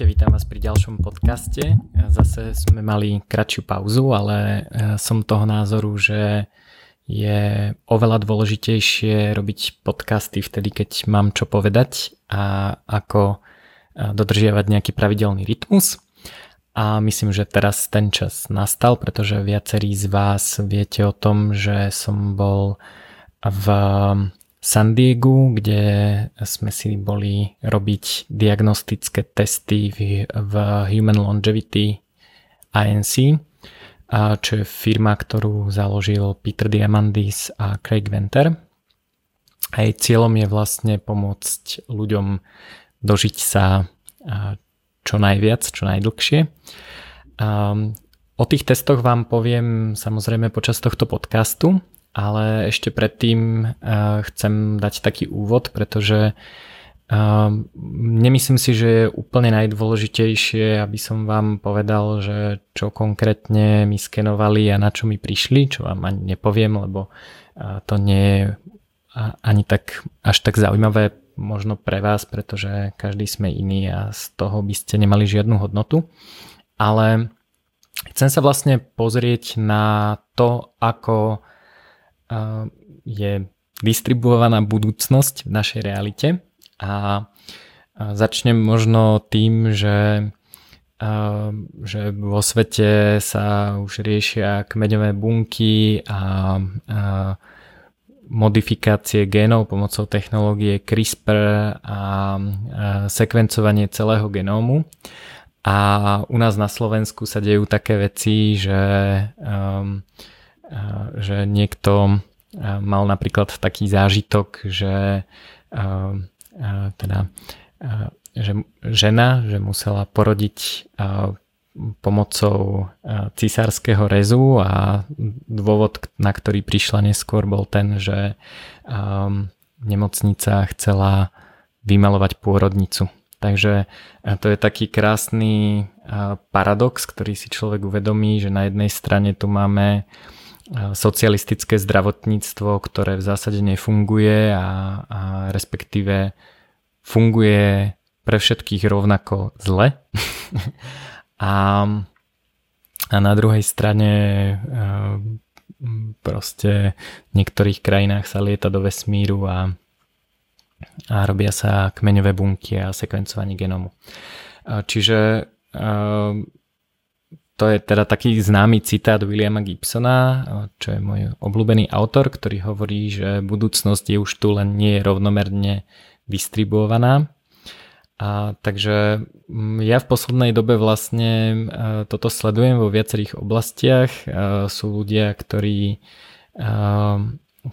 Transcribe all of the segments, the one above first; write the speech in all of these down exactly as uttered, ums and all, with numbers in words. Ahojte, vítam vás pri ďalšom podcaste. Zase sme mali kratšiu pauzu, ale som toho názoru, že je oveľa dôležitejšie robiť podcasty vtedy, keď mám čo povedať a ako dodržiavať nejaký pravidelný rytmus. A myslím, že teraz ten čas nastal, pretože viacerí z vás viete o tom, že som bol v San Diegu, kde sme si boli robiť diagnostické testy v, v Human Longevity I N C, čo je firma, ktorú založil Peter Diamandis a Craig Venter. A jej cieľom je vlastne pomôcť ľuďom dožiť sa čo najviac, čo najdlhšie. O tých testoch vám poviem samozrejme počas tohto podcastu, ale ešte predtým chcem dať taký úvod, pretože nemyslím si, že je úplne najdôležitejšie, aby som vám povedal, že čo konkrétne mi skenovali a na čo mi prišli, čo vám ani nepoviem, lebo to nie je ani tak, až tak zaujímavé možno pre vás, pretože každý sme iný a z toho by ste nemali žiadnu hodnotu. Ale chcem sa vlastne pozrieť na to, ako je distribuovaná budúcnosť v našej realite, a začnem možno tým, že, že vo svete sa už riešia kmeňové bunky a, a modifikácie génov pomocou technológie CRISPR a sekvencovanie celého genómu, a u nás na Slovensku sa dejú také veci, že um, že niekto mal napríklad taký zážitok, že teda že žena, že musela porodiť pomocou cisárskeho rezu, a dôvod, na ktorý prišla neskôr, bol ten, že nemocnica chcela vymalovať pôrodnicu. Takže to je taký krásny paradox, ktorý si človek uvedomí, že na jednej strane tu máme socialistické zdravotníctvo, ktoré v zásade nefunguje a, a respektíve funguje pre všetkých rovnako zle. a, a na druhej strane proste v niektorých krajinách sa lieta do vesmíru a, a robia sa kmeňové bunky a sekvencovanie genomu. Čiže to je teda taký známy citát Williama Gibsona, čo je môj obľúbený autor, ktorý hovorí, že budúcnosť je už tu, len nie je rovnomerne distribuovaná. A takže ja v poslednej dobe vlastne toto sledujem vo viacerých oblastiach. Sú ľudia, ktorí,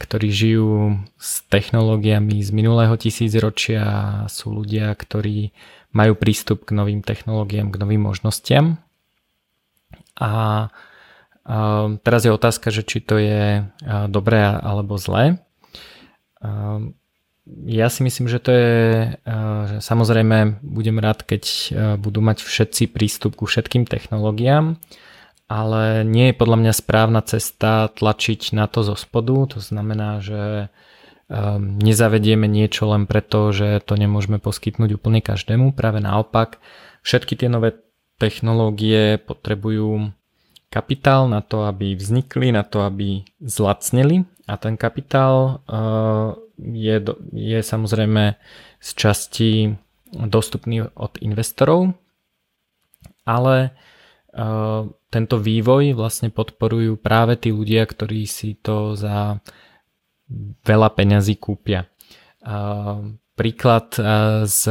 ktorí žijú s technológiami z minulého tisícročia, sú ľudia, ktorí majú prístup k novým technológiám, k novým možnostiam. A teraz je otázka, že či to je dobré alebo zlé. Ja si myslím, že to je, že samozrejme budem rád, keď budú mať všetci prístup ku všetkým technológiám, ale nie je podľa mňa správna cesta tlačiť na to zo spodu. To znamená, že nezavedieme niečo len preto, že to nemôžeme poskytnúť úplne každému. Práve naopak, všetky tie nové technológie potrebujú kapitál na to, aby vznikli, na to, aby zlacneli, a ten kapitál je, je samozrejme z časti dostupný od investorov, ale tento vývoj vlastne podporujú práve tí ľudia, ktorí si to za veľa peňazí kúpia. Príklad z,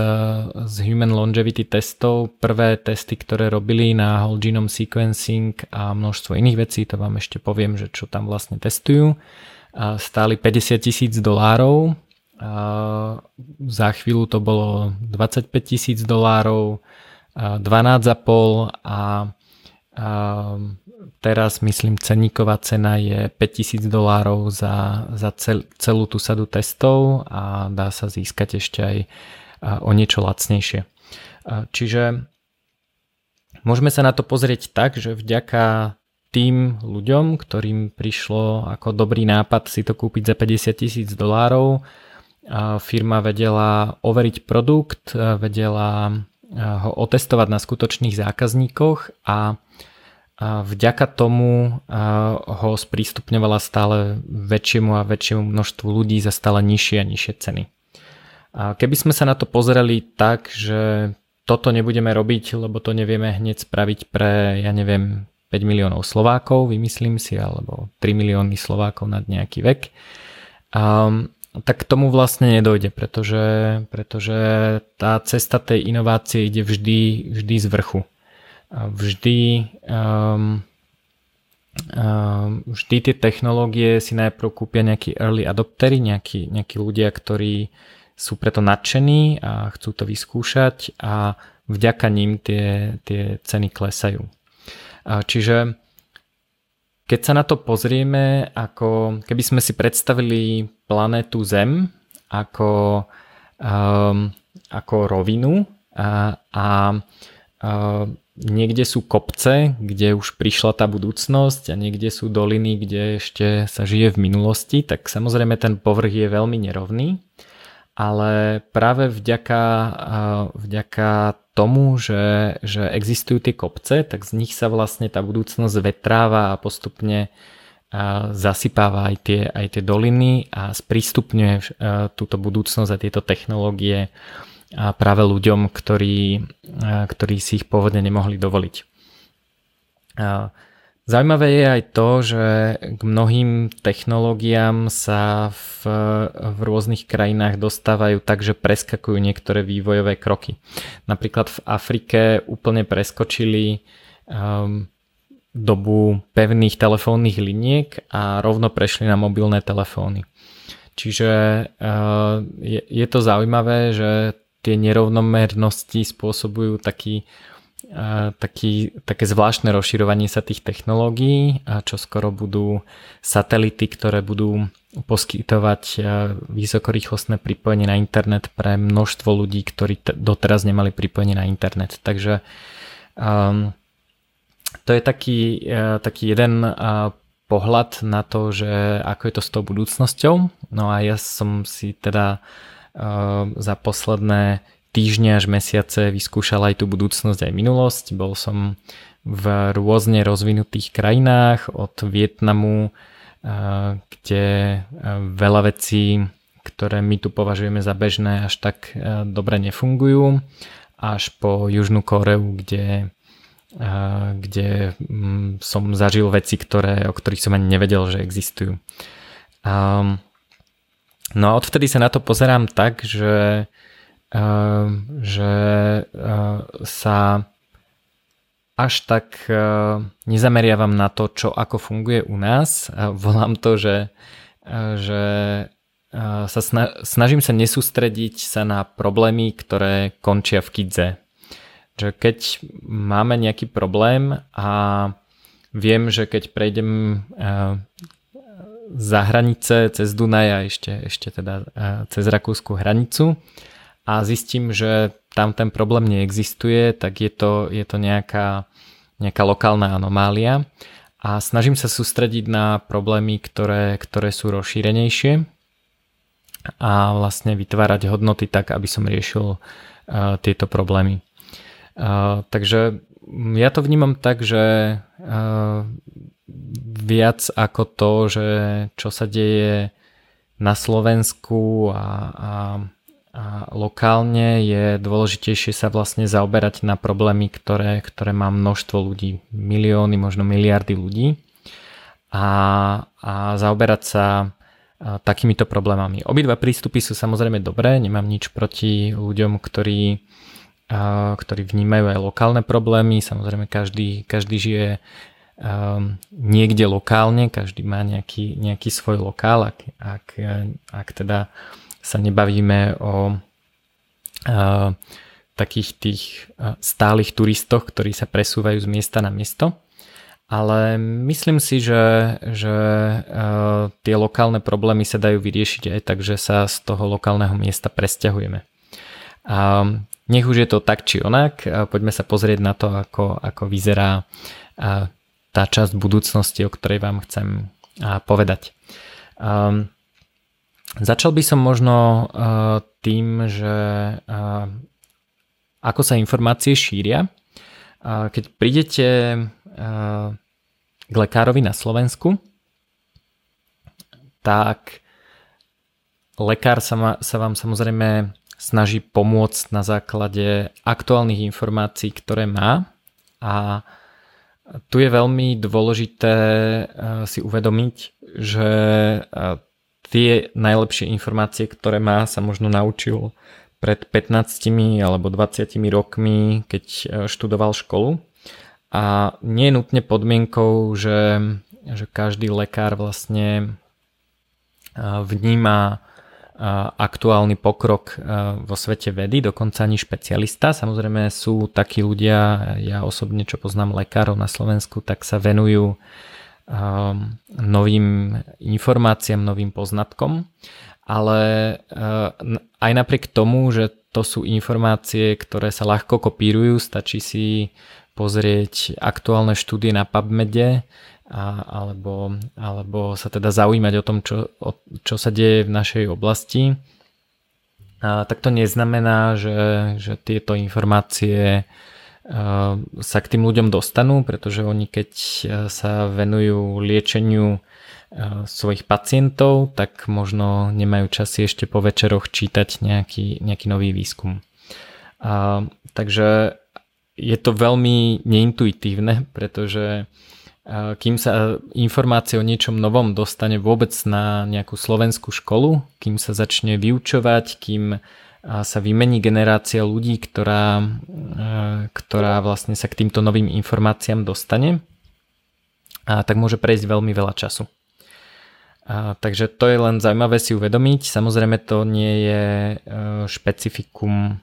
z Human Longevity testov, prvé testy, ktoré robili na whole genome sequencing a množstvo iných vecí, to vám ešte poviem, že čo tam vlastne testujú, stáli päťdesiat tisíc dolárov, za chvíľu to bolo dvadsaťpäť tisíc dolárov, dvanásť a pol, a teraz myslím ceníková cena je päťtisíc dolárov za, za cel, celú tú sadu testov, a dá sa získať ešte aj o niečo lacnejšie. Čiže môžeme sa na to pozrieť tak, že vďaka tým ľuďom, ktorým prišlo ako dobrý nápad si to kúpiť za päťdesiat tisíc dolárov, firma vedela overiť produkt, vedela ho otestovať na skutočných zákazníkoch a vďaka tomu ho sprístupňovala stále väčšiemu a väčšiemu množstvu ľudí za stále nižšie a nižšie ceny. Keby sme sa na to pozreli tak, že toto nebudeme robiť, lebo to nevieme hneď spraviť pre, ja neviem, päť miliónov Slovákov, vymyslím si, alebo tri milióny Slovákov nad nejaký vek, um, tak tomu vlastne nedojde, pretože, pretože tá cesta tej inovácie ide vždy, vždy z vrchu. Vždy, um, um, vždy tie technológie si najprv kúpia nejakí early adoptery, nejakí, nejakí ľudia, ktorí sú preto nadšení a chcú to vyskúšať a vďaka ním tie, tie ceny klesajú. Čiže keď sa na to pozrieme, ako keby sme si predstavili planétu Zem ako, um, ako rovinu a, a Um, niekde sú kopce, kde už prišla tá budúcnosť a niekde sú doliny, kde ešte sa žije v minulosti, tak samozrejme ten povrch je veľmi nerovný, ale práve vďaka, uh, vďaka tomu, že, že existujú tie kopce, tak z nich sa vlastne tá budúcnosť vetráva a postupne uh, zasypáva aj tie, aj tie doliny a sprístupňuje uh, túto budúcnosť a tieto technológie a práve ľuďom, ktorí, ktorí si ich pôvodne nemohli dovoliť. Zaujímavé je aj to, že k mnohým technológiám sa v, v rôznych krajinách dostávajú tak, že preskakujú niektoré vývojové kroky. Napríklad v Afrike úplne preskočili um, dobu pevných telefónnych liniek a rovno prešli na mobilné telefóny. Čiže uh, je, je to zaujímavé, že tie nerovnomernosti spôsobujú taký, taký, také zvláštne rozširovanie sa tých technológií, čo skoro budú satelity, ktoré budú poskytovať vysokorýchlostné pripojenie na internet pre množstvo ľudí, ktorí doteraz nemali pripojenie na internet. Takže um, to je taký, taký jeden uh, pohľad na to, že ako je to s tou budúcnosťou. No a ja som si teda za posledné týždne až mesiace vyskúšal aj tú budúcnosť aj minulosť. Bol som v rôzne rozvinutých krajinách od Vietnamu, kde veľa vecí, ktoré my tu považujeme za bežné, až tak dobre nefungujú, až po Južnú Koreu, kde, kde som zažil veci, ktoré, o ktorých som ani nevedel, že existujú. A No a odvtedy sa na to pozerám tak, že, uh, že uh, sa až tak uh, nezameriavam na to, čo ako funguje u nás. Uh, volám to, že, uh, že uh, sa sna- snažím sa nesústrediť sa na problémy, ktoré končia v kidze. Že keď máme nejaký problém a viem, že keď prejdem uh, za hranice cez Dunaj a ešte, ešte teda cez rakúsku hranicu a zistím, že tam ten problém neexistuje, tak je to, je to nejaká, nejaká lokálna anomália a snažím sa sústrediť na problémy, ktoré, ktoré sú rozšírenejšie a vlastne vytvárať hodnoty tak, aby som riešil uh, tieto problémy. Uh, takže ja to vnímam tak, že uh, viac ako to, že čo sa deje na Slovensku a, a, a lokálne, je dôležitejšie sa vlastne zaoberať na problémy, ktoré, ktoré má množstvo ľudí, milióny, možno miliardy ľudí a, a zaoberať sa takýmito problémami. Obidva prístupy sú samozrejme dobré, nemám nič proti ľuďom, ktorí ktorí vnímajú aj lokálne problémy, samozrejme každý, každý žije Um, niekde lokálne, každý má nejaký, nejaký svoj lokál, ak, ak, ak teda sa nebavíme o uh, takých tých uh, stálych turistoch, ktorí sa presúvajú z miesta na miesto, ale myslím si, že, že uh, tie lokálne problémy sa dajú vyriešiť aj tak, že sa z toho lokálneho miesta presťahujeme. Um, nech už je to tak či onak, poďme sa pozrieť na to, ako, ako vyzerá uh, tá časť budúcnosti, o ktorej vám chcem povedať. Um, začal by som možno uh, tým, že uh, ako sa informácie šíria. Keď prídete k lekárovi na Slovensku, tak lekár sa, ma, sa vám samozrejme snaží pomôcť na základe aktuálnych informácií, ktoré má, a tu je veľmi dôležité si uvedomiť, že tie najlepšie informácie, ktoré má, sa možno naučil pred pätnástimi alebo dvadsiatimi rokmi, keď študoval školu. A nie je nutne podmienkou, že, že každý lekár vlastne vníma aktuálny pokrok vo svete vedy, dokonca ani špecialista. Samozrejme sú takí ľudia, ja osobne, čo poznám lekárov na Slovensku, tak sa venujú novým informáciám, novým poznatkom. Ale aj napriek tomu, že to sú informácie, ktoré sa ľahko kopírujú, stačí si pozrieť aktuálne štúdie na PubMede, A, alebo, alebo sa teda zaujímať o tom, čo, o, čo sa deje v našej oblasti, a tak to neznamená, že, že tieto informácie a, sa k tým ľuďom dostanú, pretože oni keď sa venujú liečeniu a, svojich pacientov, tak možno nemajú čas ešte po večeroch čítať nejaký, nejaký nový výskum. A, takže je to veľmi neintuitívne, pretože kým sa informácia o niečom novom dostane vôbec na nejakú slovenskú školu, kým sa začne vyučovať, kým sa vymení generácia ľudí, ktorá, ktorá vlastne sa k týmto novým informáciám dostane, tak môže prejsť veľmi veľa času. Takže to je len zaujímavé si uvedomiť. Samozrejme to nie je špecifikum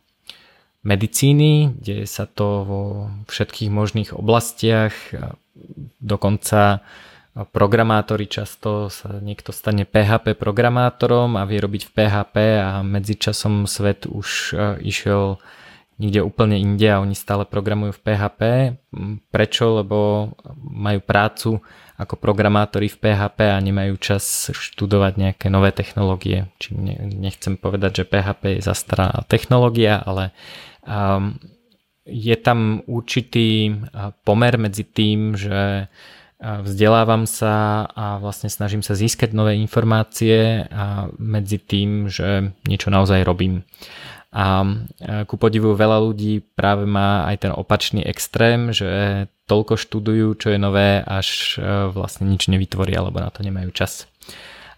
medicíny, deje sa to vo všetkých možných oblastiach. Dokonca programátori, často sa niekto stane pé há pé programátorom a vie robiť v pé há pé, a medzičasom svet už išiel niekde úplne inde a oni stále programujú v pé há pé. Prečo? Lebo majú prácu ako programátori v pé há pé a nemajú čas študovať nejaké nové technológie. Čím nechcem povedať, že pé há pé je zastaralá technológia, ale um, je tam určitý pomer medzi tým, že vzdelávam sa a vlastne snažím sa získať nové informácie, a medzi tým, že niečo naozaj robím. A ku podivu veľa ľudí práve má aj ten opačný extrém, že toľko študujú, čo je nové, až vlastne nič nevytvoria, alebo na to nemajú čas.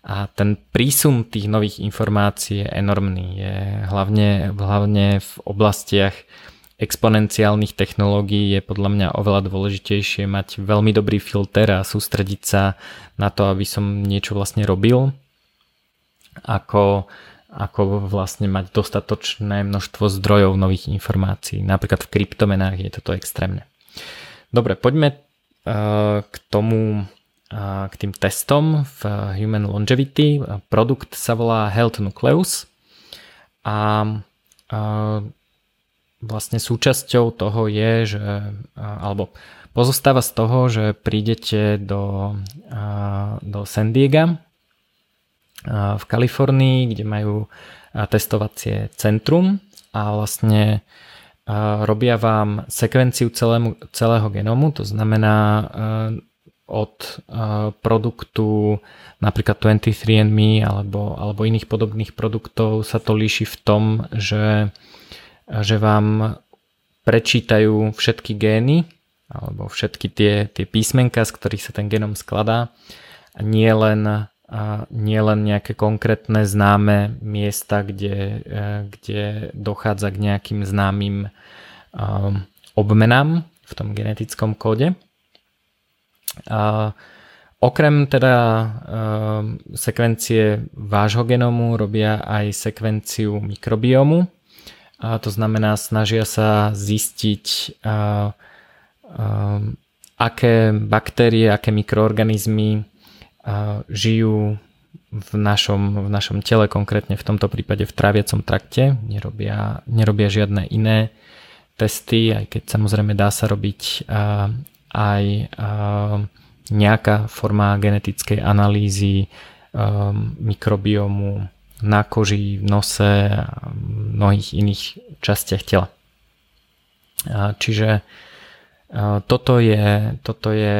A ten prísun tých nových informácií je enormný. Je hlavne, hlavne v oblastiach exponenciálnych technológií je podľa mňa oveľa dôležitejšie mať veľmi dobrý filter a sústrediť sa na to, aby som niečo vlastne robil, ako, ako vlastne mať dostatočné množstvo zdrojov nových informácií. Napríklad v kryptomenách je toto extrémne. Dobre, poďme k tomu, k tým testom v Human Longevity. Produkt sa volá Health Nucleus a vlastne súčasťou toho je, že, alebo pozostáva z toho, že prídete do, do San Diega v Kalifornii, kde majú testovacie centrum, a vlastne robia vám sekvenciu celému, celého genómu, to znamená od produktu napríklad twenty-three and me alebo, alebo iných podobných produktov sa to líši v tom, že že vám prečítajú všetky gény alebo všetky tie, tie písmenka, z ktorých sa ten genom skladá, a nie len, a nie len nejaké konkrétne známe miesta, kde, kde dochádza k nejakým známym obmenám v tom genetickom kóde. A okrem teda sekvencie vášho genómu robia aj sekvenciu mikrobiomu. A to znamená, snažia sa zistiť, a, a, aké baktérie, aké mikroorganizmy a, žijú v našom, v našom tele, konkrétne v tomto prípade v tráviacom trakte. Nerobia, nerobia žiadne iné testy, aj keď samozrejme dá sa robiť a, aj a, nejaká forma genetickej analýzy a, mikrobiomu na koži, v nose a mnohých iných častiach tela. Čiže toto je, toto je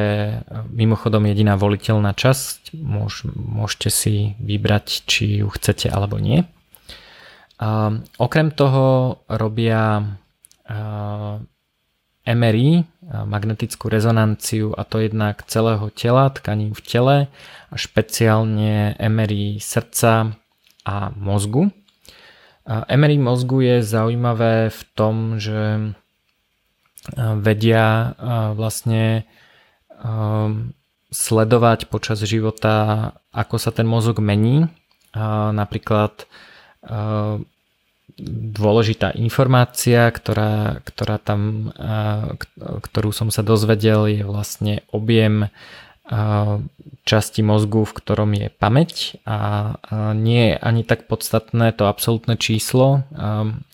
mimochodom jediná voliteľná časť. Môž, môžete si vybrať, či ju chcete alebo nie. A okrem toho robia em er í, magnetickú rezonanciu, a to jednak celého tela, tkaní v tele, a špeciálne em er í srdca a mozgu. em er í mozgu je zaujímavé v tom, že vedia vlastne sledovať počas života, ako sa ten mozog mení. Napríklad dôležitá informácia, ktorá, ktorá tam, ktorú som sa dozvedel, je vlastne objem časti mozgu, v ktorom je pamäť, a nie je ani tak podstatné to absolútne číslo,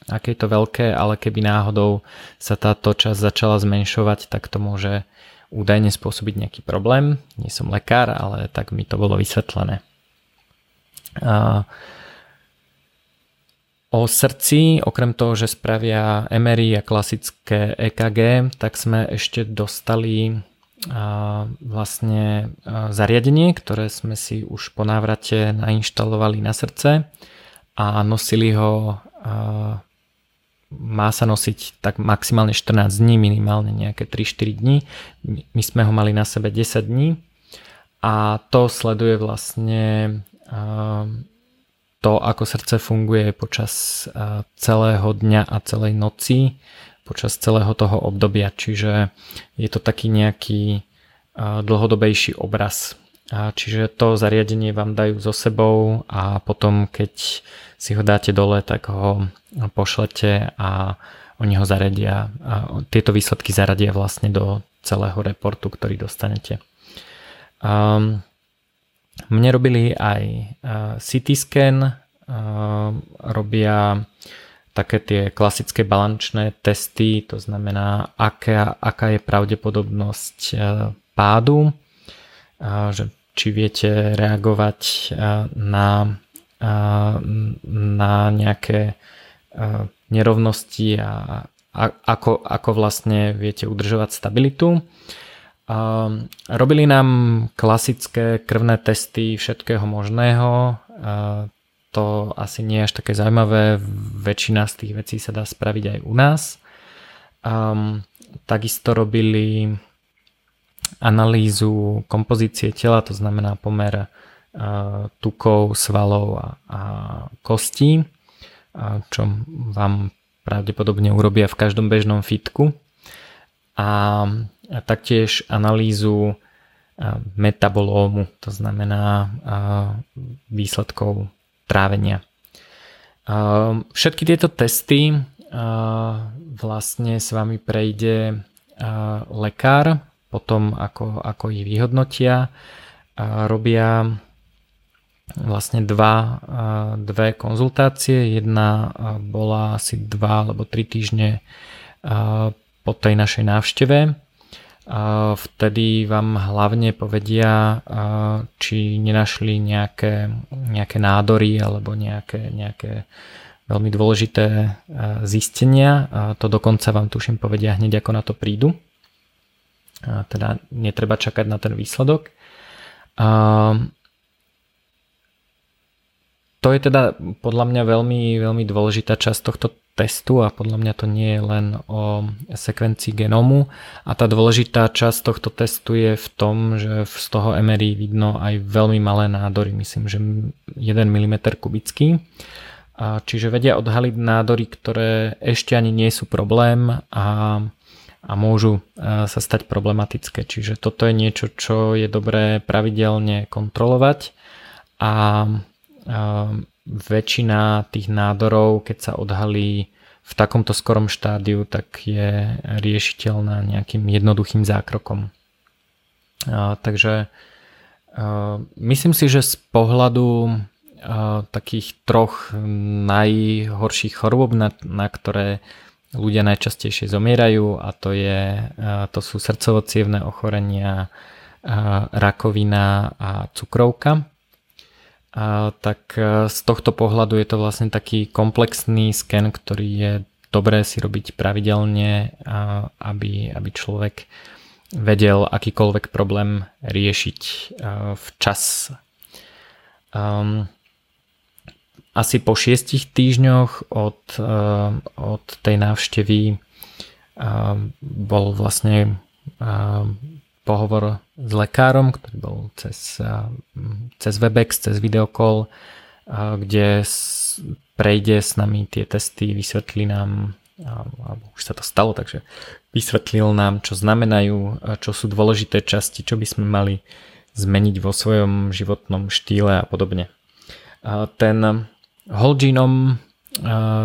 aké je to veľké, ale keby náhodou sa táto časť začala zmenšovať, tak to môže údajne spôsobiť nejaký problém. Nie som lekár, ale tak mi to bolo vysvetlené. O srdci, okrem toho, že spravia em er í a klasické é ká gé, tak sme ešte dostali vlastne zariadenie, ktoré sme si už po návrate nainštalovali na srdce a nosili ho, má sa nosiť tak maximálne štrnásť dní, minimálne nejaké tri až štyri dní. My sme ho mali na sebe desať dní a to sleduje vlastne to, ako srdce funguje počas celého dňa a celej noci, počas celého toho obdobia. Čiže je to taký nejaký dlhodobejší obraz. Čiže to zariadenie vám dajú so sebou a potom, keď si ho dáte dole, tak ho pošlete a oni ho zaradia. Tieto výsledky zaradia vlastne do celého reportu, ktorý dostanete. Um, Mne robili aj cé té scan, robia také tie klasické balančné testy, to znamená, aká, aká je pravdepodobnosť pádu, že či viete reagovať na, na nejaké nerovnosti a ako, ako vlastne viete udržovať stabilitu. Robili nám klasické krvné testy všetkého možného, to asi nie je až také zaujímavé, väčšina z tých vecí sa dá spraviť aj u nás. Takisto robili analýzu kompozície tela, to znamená pomer tukov, svalov a kostí, čo vám pravdepodobne urobia v každom bežnom fitku. A taktiež analýzu metabolómu, to znamená výsledkov trávenia. Všetky tieto testy vlastne s vami prejde lekár, potom ako, ako ich vyhodnotia. Robia vlastne dva, dve konzultácie. Jedna bola asi dva alebo tri týždne po tej našej návšteve. Vtedy vám hlavne povedia, či nenašli nejaké, nejaké nádory alebo nejaké, nejaké veľmi dôležité zistenia. To dokonca vám tuším povedia hneď, ako na to prídu. Teda netreba čakať na ten výsledok. To je teda podľa mňa veľmi, veľmi dôležitá časť tohto testu a podľa mňa to nie je len o sekvencii genómu, a tá dôležitá časť tohto testu je v tom, že z toho em er í vidno aj veľmi malé nádory, myslím, že jeden milimeter kubický, čiže vedia odhaliť nádory, ktoré ešte ani nie sú problém a, a môžu sa stať problematické, čiže toto je niečo, čo je dobré pravidelne kontrolovať. A väčšina tých nádorov, keď sa odhalí v takomto skorom štádiu, tak je riešiteľná nejakým jednoduchým zákrokom. Takže myslím si, že z pohľadu takých troch najhorších chorôb, na, na ktoré ľudia najčastejšie zomierajú, a to, je, to sú srdcovo-cievne ochorenia, rakovina a cukrovka, A tak z tohto pohľadu je to vlastne taký komplexný sken, ktorý je dobré si robiť pravidelne, aby, aby človek vedel akýkoľvek problém riešiť včas. Asi po šiestich týždňoch od, od tej návštevy bol vlastne pohovor s lekárom, ktorý bol cez, cez Webex, cez videokol, kde prejde s nami tie testy, vysvetlí nám, alebo už sa to stalo, takže vysvetlil nám, čo znamenajú, čo sú dôležité časti, čo by sme mali zmeniť vo svojom životnom štýle a podobne. Ten whole genome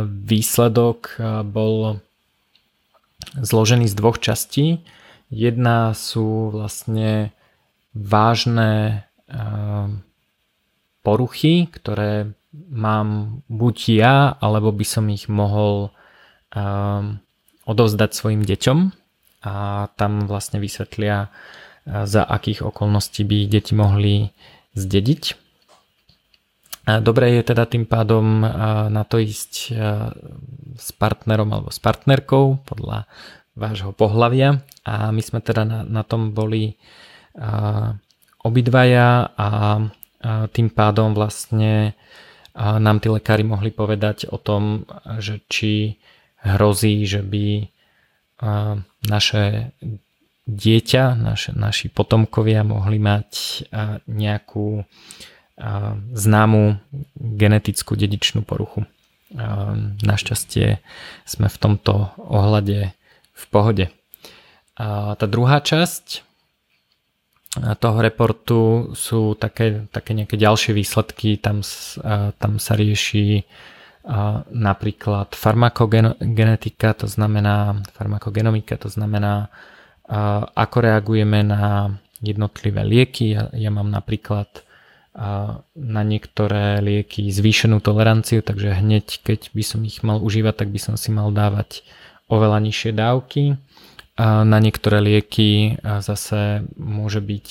výsledok bol zložený z dvoch častí. Jedna sú vlastne vážne poruchy, ktoré mám buď ja, alebo by som ich mohol odovzdať svojim deťom, a tam vlastne vysvetlia, za akých okolností by deti mohli zdediť. Dobre je teda tým pádom na to ísť s partnerom alebo s partnerkou podľa vášho pohlavia, a my sme teda na, na tom boli obidvaja, a tým pádom vlastne nám tí lekári mohli povedať o tom, že či hrozí, že by naše dieťa, naše, naši potomkovia mohli mať nejakú známu genetickú dedičnú poruchu. Našťastie sme v tomto ohľade v pohode. A tá druhá časť toho reportu sú také, také nejaké ďalšie výsledky. Tam, tam sa rieši napríklad farmakogenetika, to znamená farmakogenomika, to znamená, ako reagujeme na jednotlivé lieky. Ja, ja mám napríklad na niektoré lieky zvýšenú toleranciu, takže hneď keď by som ich mal užívať, tak by som si mal dávať oveľa nižšie dávky. Na niektoré lieky zase môže byť,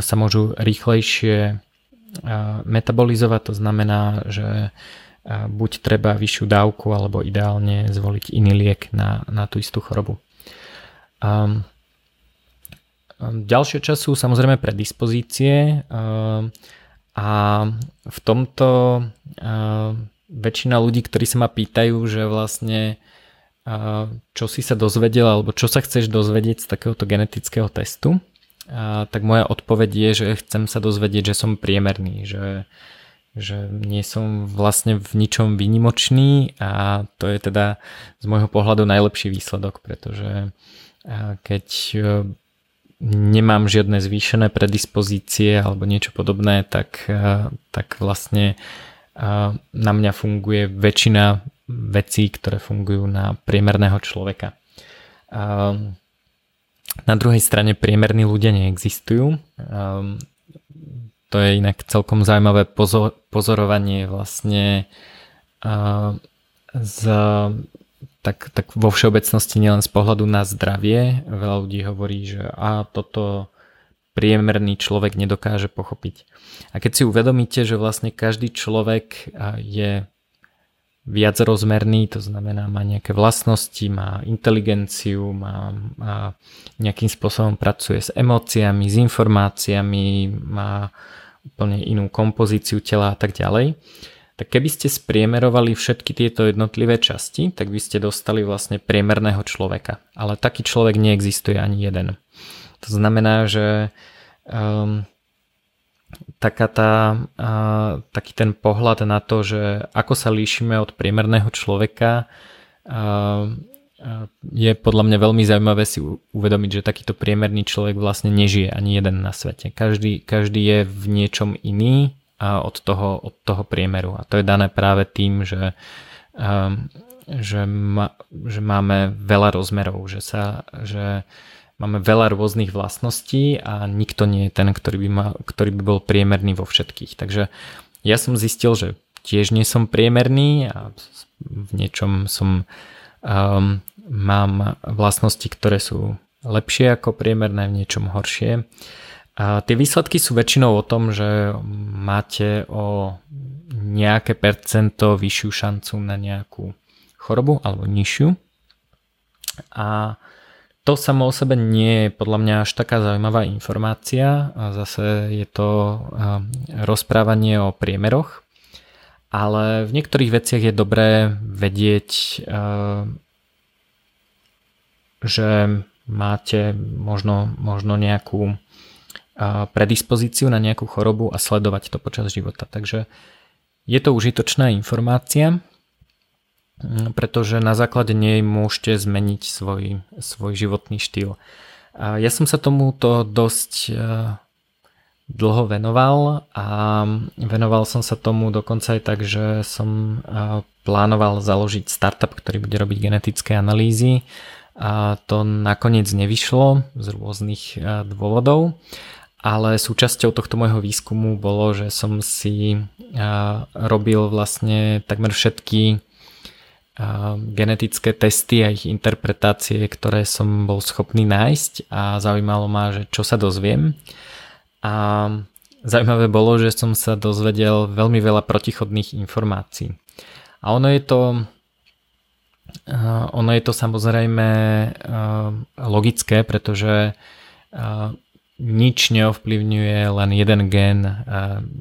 sa môžu rýchlejšie metabolizovať, to znamená, že buď treba vyššiu dávku, alebo ideálne zvoliť iný liek na, na tú istú chorobu. Ďalšie časy sú samozrejme predispozície, a v tomto väčšina ľudí, ktorí sa ma pýtajú, že vlastne čo si sa dozvedel alebo čo sa chceš dozvedieť z takéhoto genetického testu, tak moja odpoveď je, že chcem sa dozvedieť, že som priemerný, že, že nie som vlastne v ničom výnimočný, a to je teda z môjho pohľadu najlepší výsledok, pretože keď nemám žiadne zvýšené predispozície alebo niečo podobné, tak, tak vlastne na mňa funguje väčšina vecí, ktoré fungujú na priemerného človeka. Na druhej strane priemerní ľudia neexistujú. To je inak celkom zaujímavé pozorovanie vlastne z, tak, tak vo všeobecnosti, nielen z pohľadu na zdravie. Veľa ľudí hovorí, že a toto priemerný človek nedokáže pochopiť. A keď si uvedomíte, že vlastne každý človek je viac rozmerný, to znamená má nejaké vlastnosti, má inteligenciu, má, má nejakým spôsobom pracuje s emóciami, s informáciami, má úplne inú kompozíciu tela a tak ďalej. Tak keby ste spriemerovali všetky tieto jednotlivé časti, tak by ste dostali vlastne priemerného človeka. Ale taký človek neexistuje ani jeden. To znamená, že um, Taká tá, taký ten pohľad na to, že ako sa líšime od priemerného človeka, je podľa mňa veľmi zaujímavé si uvedomiť, že takýto priemerný človek vlastne nežije ani jeden na svete. Každý, každý je v niečom iný od toho, od toho priemeru, a to je dané práve tým, že, že, ma, že máme veľa rozmerov, že sa... Že Máme veľa rôznych vlastností a nikto nie je ten, ktorý by, mal, ktorý by bol priemerný vo všetkých. Takže ja som zistil, že tiež nie som priemerný, a v niečom som, um, mám vlastnosti, ktoré sú lepšie ako priemerné, v niečom horšie. A tie výsledky sú väčšinou o tom, že máte o nejaké percento vyššiu šancu na nejakú chorobu alebo nižšiu. A to samo o sebe nie je podľa mňa až taká zaujímavá informácia. A zase je to rozprávanie o priemeroch. Ale v niektorých veciach je dobré vedieť, že máte možno, možno nejakú predispozíciu na nejakú chorobu a sledovať to počas života. Takže je to užitočná informácia, pretože na základe nej môžete zmeniť svoj, svoj životný štýl. Ja som sa tomuto dosť dlho venoval a venoval som sa tomu dokonca aj tak, že som plánoval založiť startup, ktorý bude robiť genetické analýzy. A to nakoniec nevyšlo z rôznych dôvodov, ale súčasťou tohto môjho výskumu bolo, že som si robil vlastne takmer všetky genetické testy a ich interpretácie, ktoré som bol schopný nájsť, a zaujímalo ma, že čo sa dozviem. A zaujímavé bolo, že som sa dozvedel veľmi veľa protichodných informácií. A ono je to, ono je to samozrejme logické, pretože nič neovplyvňuje len jeden gen,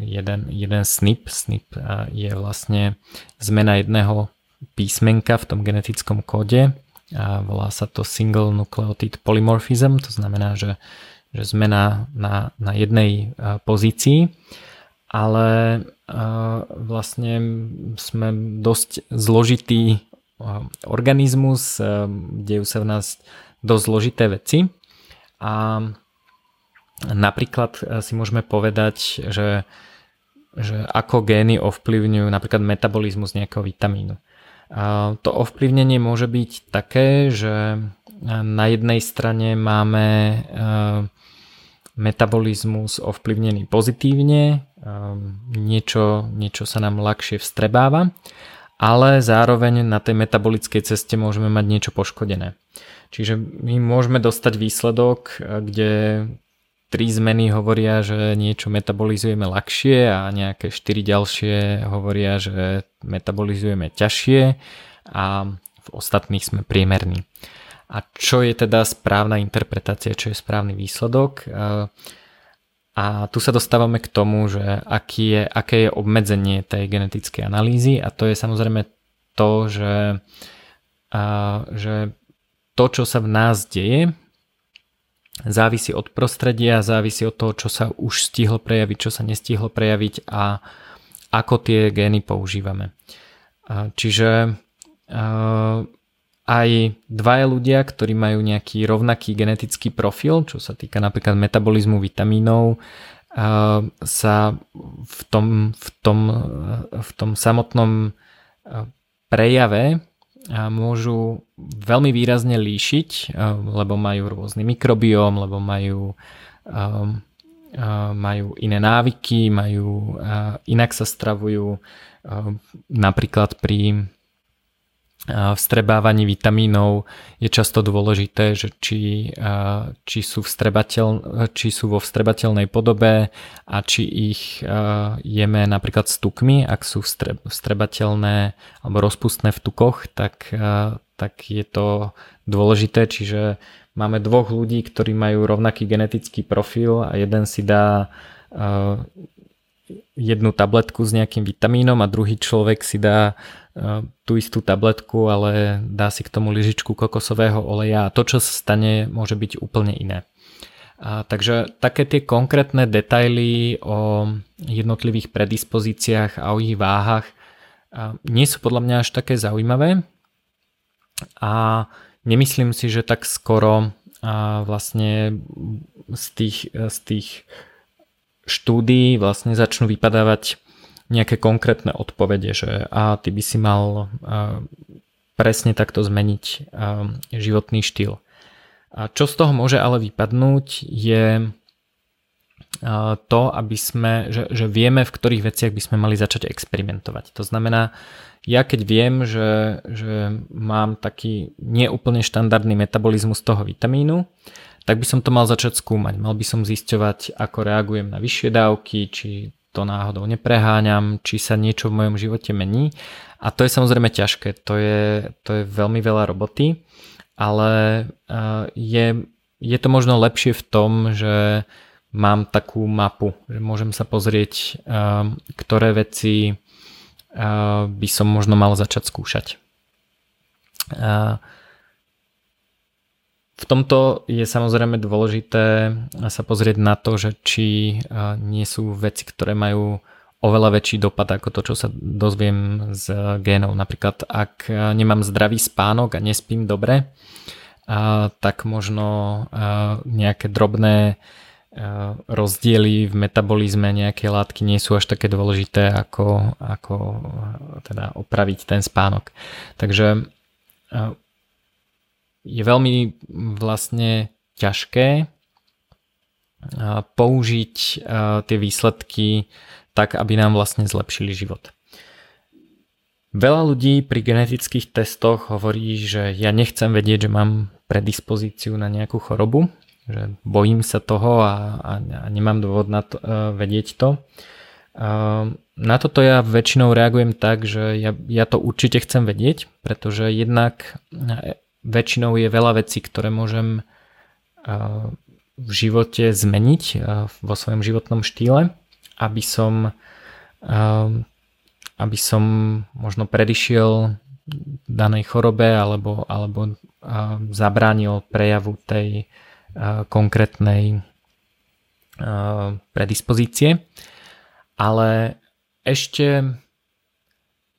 jeden, jeden snip. Snip je vlastne zmena jedného písmenka v tom genetickom kóde a volá sa to Single Nucleotide Polymorphism, to znamená, že, že zmena na, na jednej pozícii, ale vlastne sme dosť zložitý organizmus, dejú sa v nás dosť zložité veci a napríklad si môžeme povedať, že, že ako gény ovplyvňujú napríklad metabolizmus nejakého vitamínu. To ovplyvnenie môže byť také, že na jednej strane máme metabolizmus ovplyvnený pozitívne, niečo, niečo sa nám ľahšie vstrebáva, ale zároveň na tej metabolickej ceste môžeme mať niečo poškodené. Čiže my môžeme dostať výsledok, kde tri zmeny hovoria, že niečo metabolizujeme ľahšie a nejaké štyri ďalšie hovoria, že metabolizujeme ťažšie a v ostatných sme priemerní. A čo je teda správna interpretácia, čo je správny výsledok? A tu sa dostávame k tomu, že aký je, aké je obmedzenie tej genetickej analýzy, a to je samozrejme to, že, že to, čo sa v nás deje, závisí od prostredia, závisí od toho, čo sa už stihlo prejaviť, čo sa nestihlo prejaviť a ako tie gény používame. Čiže aj dvaja ľudia, ktorí majú nejaký rovnaký genetický profil, čo sa týka napríklad metabolizmu vitamínov, sa v tom, v tom, v tom samotnom prejave môžu veľmi výrazne líšiť, lebo majú rôzny mikrobióm, lebo majú, majú iné návyky, majú, inak sa stravujú, napríklad pri vstrebávaní vitamínov je často dôležité, že či, či, sú či sú vo vstrebateľnej podobe a či ich jeme napríklad s tukmi. Ak sú vstrebateľné alebo rozpustné v tukoch, tak, tak je to dôležité. Čiže máme dvoch ľudí, ktorí majú rovnaký genetický profil a jeden si dá jednu tabletku s nejakým vitamínom a druhý človek si dá tú istú tabletku, ale dá si k tomu lyžičku kokosového oleja a to, čo sa stane, môže byť úplne iné. A takže také tie konkrétne detaily o jednotlivých predispozíciách a o ich váhach nie sú podľa mňa až také zaujímavé a nemyslím si, že tak skoro vlastne z tých, z tých štúdií vlastne začnú vypadávať nejaké konkrétne odpovede, že a ty by si mal presne takto zmeniť životný štýl. A čo z toho môže ale vypadnúť, je to, aby sme, že, že vieme, v ktorých veciach by sme mali začať experimentovať. To znamená, ja keď viem, že, že mám taký neúplne štandardný metabolizmus toho vitamínu, tak by som to mal začať skúmať. Mal by som zisťovať, ako reagujem na vyššie dávky, či to náhodou nepreháňam, či sa niečo v mojom živote mení. A to je samozrejme ťažké, to je, to je veľmi veľa roboty, ale je, je to možno lepšie v tom, že mám takú mapu, že môžem sa pozrieť, ktoré veci by som možno mal začať skúšať. V tomto je samozrejme dôležité sa pozrieť na to, že či nie sú veci, ktoré majú oveľa väčší dopad ako to, čo sa dozviem z génov. Napríklad, ak nemám zdravý spánok a nespím dobre, tak možno nejaké drobné rozdiely v metabolizme nejaké látky nie sú až také dôležité ako, ako teda opraviť ten spánok. Takže je veľmi vlastne ťažké použiť tie výsledky tak, aby nám vlastne zlepšili život. Veľa ľudí pri genetických testoch hovorí, že ja nechcem vedieť, že mám predispozíciu na nejakú chorobu, že bojím sa toho a, a, a nemám dôvod na to, uh, vedieť to. Uh, na toto ja väčšinou reagujem tak, že ja, ja to určite chcem vedieť, pretože jednak väčšinou je veľa vecí, ktoré môžem uh, v živote zmeniť uh, vo svojom životnom štýle, aby som, uh, aby som možno predišiel danej chorobe alebo, alebo uh, zabránil prejavu tej konkrétnej predispozície. Ale ešte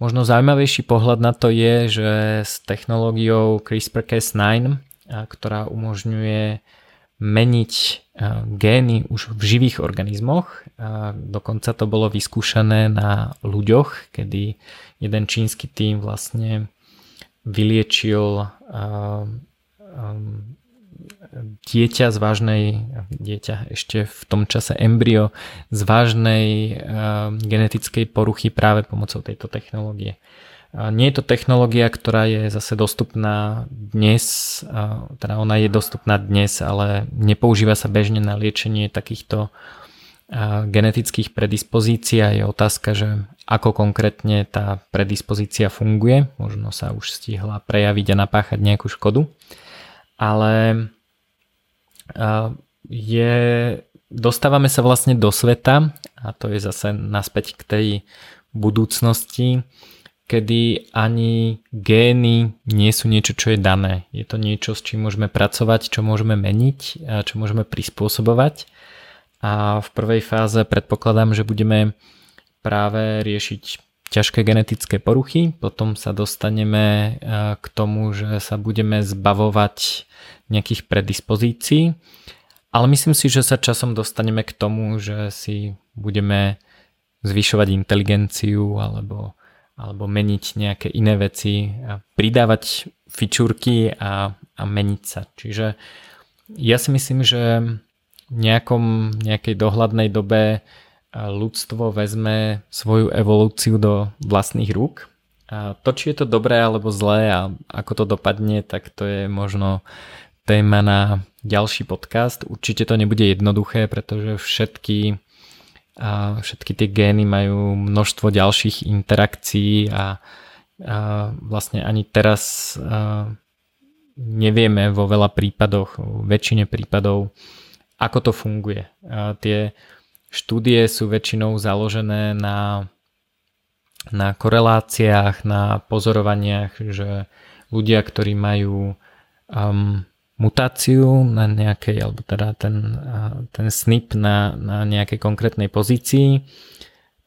možno zaujímavejší pohľad na to je, že s technológiou CRISPR-Cas nine, ktorá umožňuje meniť gény už v živých organizmoch, dokonca to bolo vyskúšané na ľuďoch, kedy jeden čínsky tím vlastne vyliečil dieťa z vážnej, dieťa ešte v tom čase embryo z vážnej e, genetickej poruchy práve pomocou tejto technológie. E, nie je to technológia, ktorá je zase dostupná dnes, e, teda ona je dostupná dnes, ale nepoužíva sa bežne na liečenie takýchto e, genetických predispozícií a je otázka, že ako konkrétne tá predispozícia funguje, možno sa už stihla prejaviť a napáchať nejakú škodu. Ale je, dostávame sa vlastne do sveta, a to je zase naspäť k tej budúcnosti, kedy ani gény nie sú niečo, čo je dané. Je to niečo, s čím môžeme pracovať, čo môžeme meniť, čo môžeme prispôsobovať. A v prvej fáze predpokladám, že budeme práve riešiť ťažké genetické poruchy, potom sa dostaneme k tomu, že sa budeme zbavovať nejakých predispozícií, ale myslím si, že sa časom dostaneme k tomu, že si budeme zvyšovať inteligenciu alebo, alebo meniť nejaké iné veci, pridávať fičúrky a, a meniť sa. Čiže ja si myslím, že v nejakom, nejakej dohľadnej dobe ľudstvo vezme svoju evolúciu do vlastných rúk. A to, či je to dobré alebo zlé a ako to dopadne, tak to je možno téma na ďalší podcast. Určite to nebude jednoduché, pretože všetky, všetky tie gény majú množstvo ďalších interakcií a, a vlastne ani teraz nevieme vo veľa prípadoch, vo väčšine prípadov, ako to funguje. A tie štúdie sú väčšinou založené na, na koreláciách, na pozorovaniach, že ľudia, ktorí majú um, mutáciu na nejakej, alebo teda ten, uh, ten snip na, na nejakej konkrétnej pozícii,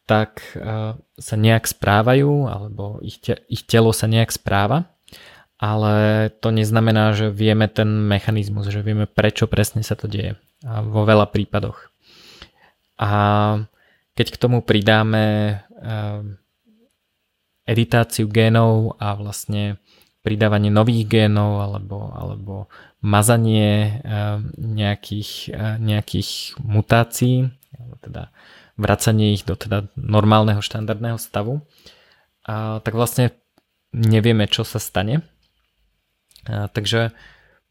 tak uh, sa nejak správajú, alebo ich, te, ich telo sa nejak správa. Ale to neznamená, že vieme ten mechanizmus, že vieme, prečo presne sa to deje. A vo veľa prípadoch. A keď k tomu pridáme editáciu génov a vlastne pridávanie nových génov alebo, alebo mazanie nejakých, nejakých mutácií, teda vracanie ich do teda normálneho štandardného stavu, a tak vlastne nevieme, čo sa stane. A takže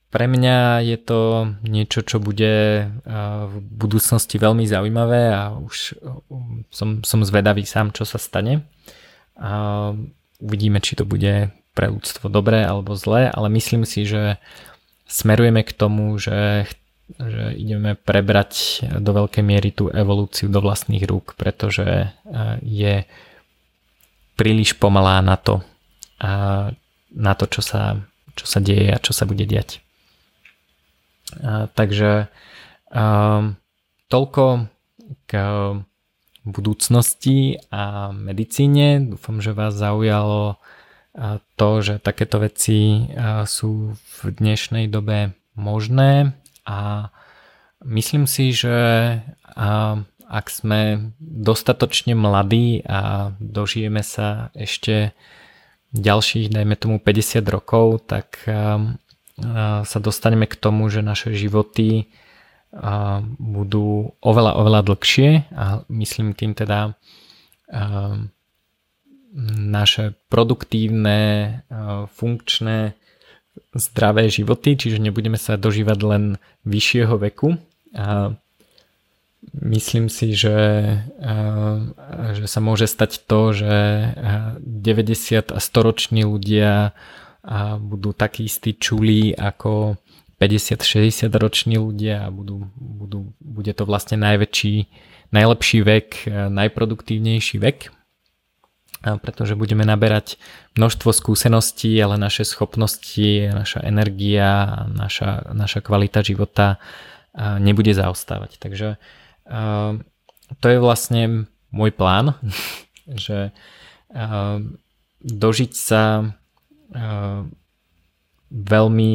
pre mňa je to niečo, čo bude v budúcnosti veľmi zaujímavé a už som, som zvedavý sám, čo sa stane. Uvidíme, či to bude pre ľudstvo dobré alebo zlé, ale myslím si, že smerujeme k tomu, že, že ideme prebrať do veľkej miery tú evolúciu do vlastných rúk, pretože je príliš pomalá na to, na to, čo sa, čo sa deje a čo sa bude diať. Takže toľko k budúcnosti a medicíne. Dúfam, že vás zaujalo to, že takéto veci sú v dnešnej dobe možné, a myslím si, že ak sme dostatočne mladí a dožijeme sa ešte ďalších, dajme tomu päťdesiat rokov, tak sa dostaneme k tomu, že naše životy budú oveľa, oveľa dlhšie, a myslím tým teda naše produktívne, funkčné, zdravé životy, čiže nebudeme sa dožívať len vyššieho veku. A myslím si, že, že sa môže stať to, že deväťdesiat a storoční ľudia budú takí istí čulí ako päťdesiat šesťdesiat roční ľudia, a budú, budú, bude to vlastne najväčší, najlepší vek, najproduktívnejší vek, pretože budeme naberať množstvo skúseností, ale naše schopnosti, naša energia, naša, naša kvalita života nebude zaostávať. Takže to je vlastne môj plán, že dožiť sa veľmi,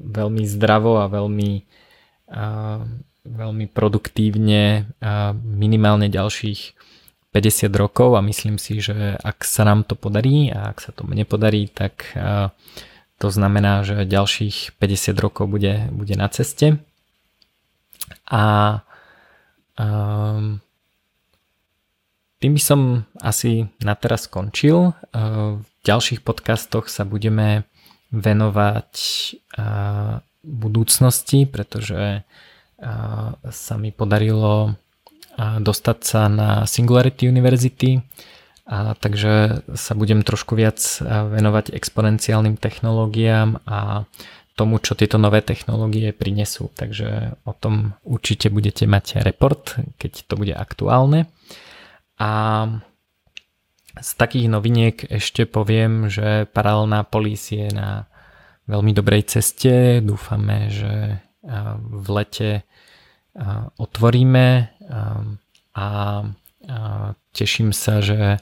veľmi zdravo a veľmi, veľmi produktívne minimálne ďalších päťdesiat rokov, a myslím si, že ak sa nám to podarí, a ak sa to mne podarí, tak to znamená, že ďalších päťdesiat rokov bude, bude na ceste. A um, tým by som asi na teraz skončil. V ďalších podcastoch sa budeme venovať uh, budúcnosti, pretože uh, sa mi podarilo dostať sa na Singularity University, a takže sa budem trošku viac venovať exponenciálnym technológiám a tomu, čo tieto nové technológie prinesú. Takže o tom určite budete mať report, keď to bude aktuálne. A z takých noviniek ešte poviem, že Paralelná Polis je na veľmi dobrej ceste. Dúfame, že v lete otvoríme, a teším sa, že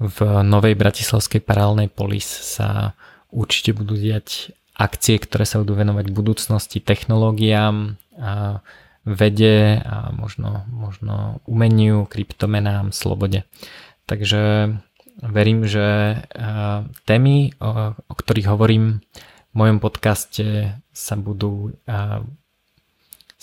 v novej bratislavskej Paralelnej Polis sa určite budú diať akcie, ktoré sa budú venovať budúcnosti, technológiám, vede a možno, možno umeniu, kryptomenám, slobode. Takže verím, že témy, o ktorých hovorím v mojom podcaste, sa budú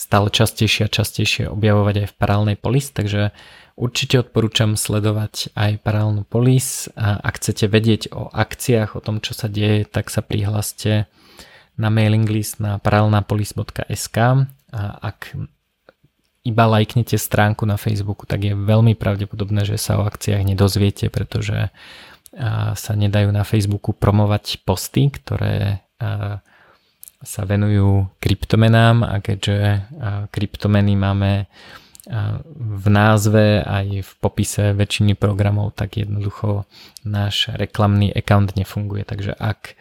stále častejšie a častejšie objavovať aj v Paralelnej Polis, takže určite odporúčam sledovať aj Paralelnú Polis, a ak chcete vedieť o akciách, o tom, čo sa deje, tak sa prihláste na mailing list na paralelnapolis bodka es ká, a ak iba lajknete stránku na Facebooku, tak je veľmi pravdepodobné, že sa o akciách nedozviete, pretože sa nedajú na Facebooku promovať posty, ktoré sa venujú kryptomenám, a keďže kryptomeny máme v názve aj v popise väčšiny programov, tak jednoducho náš reklamný account nefunguje. Takže ak,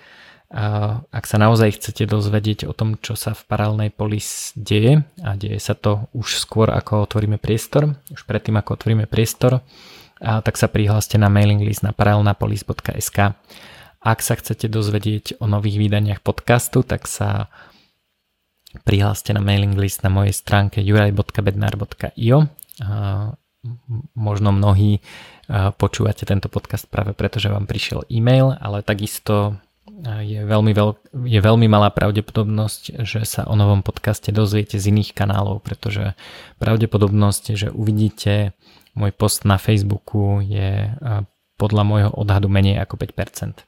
ak sa naozaj chcete dozvedieť o tom, čo sa v Paralelnej Polis deje, a deje sa to už skôr, ako otvoríme priestor, už predtým, ako otvoríme priestor, tak sa prihláste na mailing list na paralelnapolis bodka es ká. Ak sa chcete dozvedieť o nových vydaniach podcastu, tak sa prihláste na mailing list na mojej stránke juraj bodka bednár bodka io. Možno mnohí počúvate tento podcast práve preto, že vám prišiel e-mail, ale takisto je veľmi, veľk- je veľmi malá pravdepodobnosť, že sa o novom podcaste dozviete z iných kanálov, pretože pravdepodobnosť, že uvidíte môj post na Facebooku, je podľa môjho odhadu menej ako päť percent.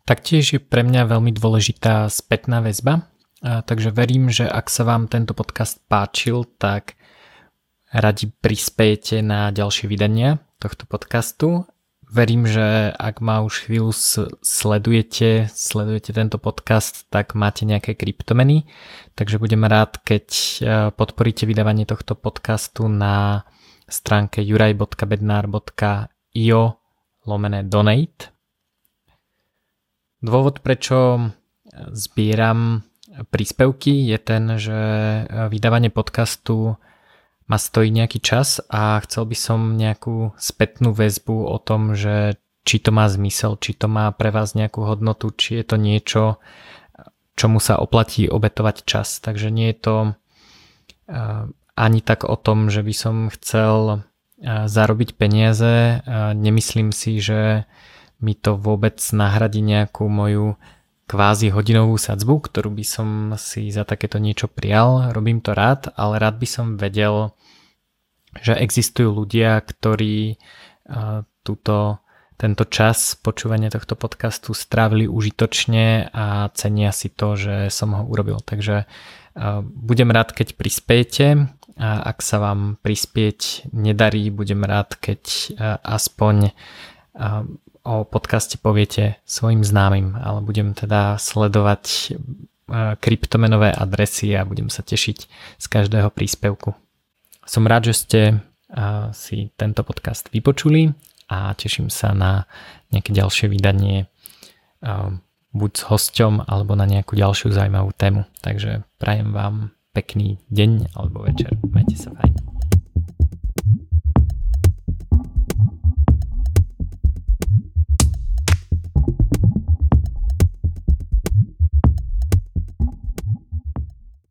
Taktiež je pre mňa veľmi dôležitá spätná väzba, takže verím, že ak sa vám tento podcast páčil, tak radi prispiejete na ďalšie vydania tohto podcastu. verím, že ak ma už chvíľu sledujete, sledujete tento podcast, tak máte nejaké kryptomeny, takže budem rád, keď podporíte vydávanie tohto podcastu na stránke juraj bodka bednár bodka io lomené donate. Dôvod, prečo zbieram príspevky, je ten, že vydávanie podcastu ma stojí nejaký čas a chcel by som nejakú spätnú väzbu o tom, že či to má zmysel, či to má pre vás nejakú hodnotu, či je to niečo, čomu sa oplatí obetovať čas. Takže nie je to ani tak o tom, že by som chcel zarobiť peniaze. Nemyslím si, že mi to vôbec nahradí nejakú moju kvázi hodinovú sadzbu, ktorú by som si za takéto niečo prial. Robím to rád, ale rád by som vedel, že existujú ľudia, ktorí túto, tento čas počúvania tohto podcastu strávili užitočne a cenia si to, že som ho urobil. Takže budem rád, keď prispiete, a ak sa vám prispieť nedarí, budem rád, keď aspoň o podcaste poviete svojim známym, ale budem teda sledovať kryptomenové adresy a budem sa tešiť z každého príspevku. Som rád, že ste si tento podcast vypočuli a teším sa na nejaké ďalšie vydanie buď s hosťom alebo na nejakú ďalšiu zaujímavú tému. Takže prajem vám pekný deň alebo večer. Majte sa fajn.